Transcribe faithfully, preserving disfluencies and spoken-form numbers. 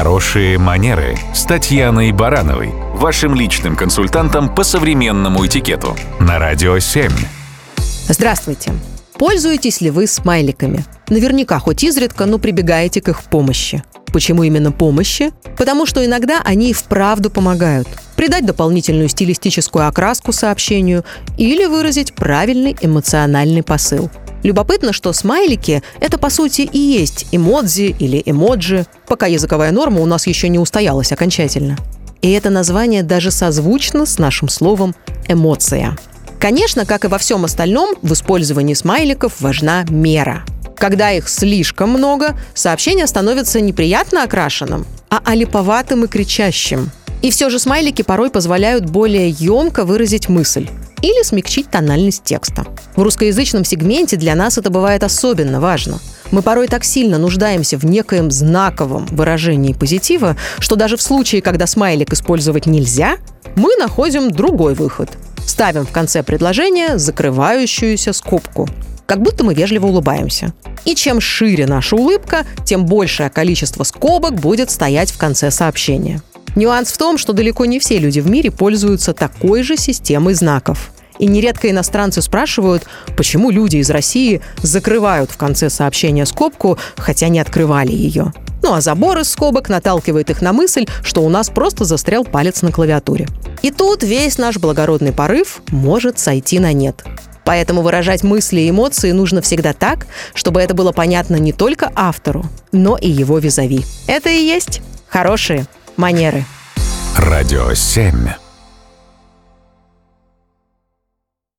Хорошие манеры с Татьяной Барановой, вашим личным консультантом по современному этикету на Радио семь. Здравствуйте! Пользуетесь ли вы смайликами? Наверняка, хоть изредка, но прибегаете к их помощи. Почему именно помощи? Потому что иногда они и вправду помогают придать дополнительную стилистическую окраску сообщению или выразить правильный эмоциональный посыл. Любопытно, что смайлики – это, по сути, и есть эмодзи или эмоджи, пока языковая норма у нас еще не устоялась окончательно. И это название даже созвучно с нашим словом «эмоция». Конечно, как и во всем остальном, в использовании смайликов важна мера. Когда их слишком много, сообщение становится неприятно окрашенным, а олиповатым и кричащим. И все же смайлики порой позволяют более емко выразить мысль или смягчить тональность текста. В русскоязычном сегменте для нас это бывает особенно важно. Мы порой так сильно нуждаемся в некоем знаковом выражении позитива, что даже в случае, когда смайлик использовать нельзя, мы находим другой выход. Ставим в конце предложения закрывающуюся скобку, как будто мы вежливо улыбаемся. И чем шире наша улыбка, тем большее количество скобок будет стоять в конце сообщения. Нюанс в том, что далеко не все люди в мире пользуются такой же системой знаков. И нередко иностранцы спрашивают, почему люди из России закрывают в конце сообщения скобку, хотя не открывали ее. Ну а забор из скобок наталкивает их на мысль, что у нас просто застрял палец на клавиатуре. И тут весь наш благородный порыв может сойти на нет. Поэтому выражать мысли и эмоции нужно всегда так, чтобы это было понятно не только автору, но и его визави. Это и есть хорошие манеры. Радио семь.